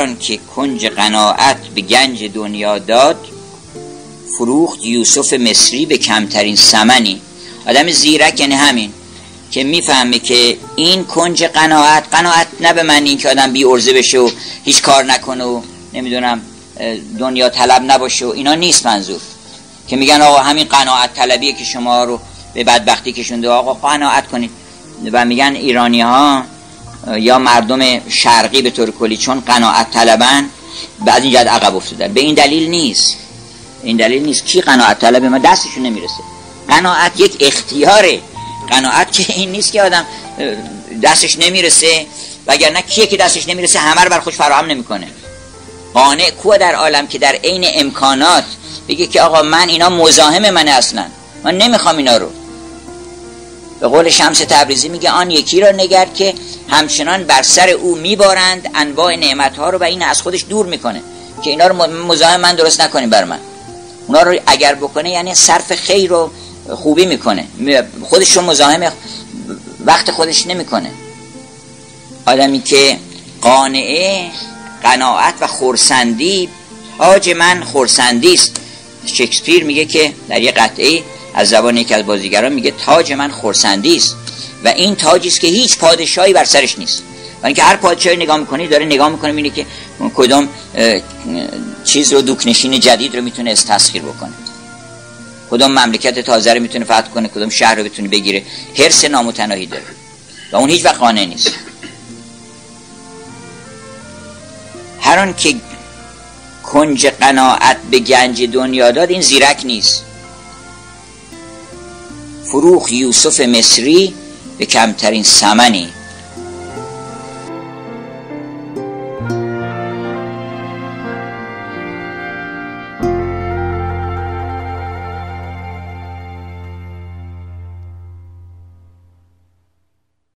هران که کنج قناعت به گنج دنیا داد، فروخت یوسف مصری به کمترین ثمنی. آدم زیرک یعنی همین که میفهمه که این کنج قناعت، قناعت نه به معنی که آدم بی ارزه بشه و هیچ کار نکنه و نمیدونم دنیا طلب نباشه و اینا نیست منظور، که میگن آقا همین قناعت طلبیه که شما رو به بدبختی کشونده، آقا قناعت کنید. و میگن ایرانی ها یا مردم شرقی به طور کلی چون قناعت طلبن به از اینجا عقب افتادن. به این دلیل نیست، این دلیل نیست. کی قناعت طلبه؟ ما دستشون نمیرسه. قناعت یک اختیاره، قناعت که این نیست که آدم دستش نمیرسه، وگرنه کیه که دستش نمیرسه همه رو بر خودش فراهم نمیکنه. قانع کو در عالم که در عین امکانات بگه که آقا من اینا مزاحم منه، اصلا من نمیخوام اینا رو. به قول شمس تبریزی میگه آن یکی را نگر که همچنان بر سر او میبارند انواع نعمت ها رو و این از خودش دور میکنه که اینا رو مزاحم من درست نکنیم بر من. اونا رو اگر بکنه یعنی صرف خیر رو خوبی میکنه، خودش رو مزاحم وقت خودش نمیکنه. آدمی که قانعه، قناعت و خرسندی، آج من خرسندی است. شکسپیر میگه که در یه قطعه از زبان یکی از بازیگران میگه تاج من خرسندی است، و این تاجی است که هیچ پادشاهی بر سرش نیست. و اینکه هر پادشاهی نگاه میکنی داره نگاه میکنه میبینه که کدام چیز رو، دوکنشین جدید رو میتونه استسخیر بکنه، کدام مملکت تازه رو میتونه فتح کنه، کدام شهر رو بتونه بگیره. حرص نامتناهی داره و اون هیچ وقت قانع نیست. هر آن که کنج قناعت به گنج دنیا داد، این زیرک نیست. فروخت یوسف مصری به کمترین ثمنی.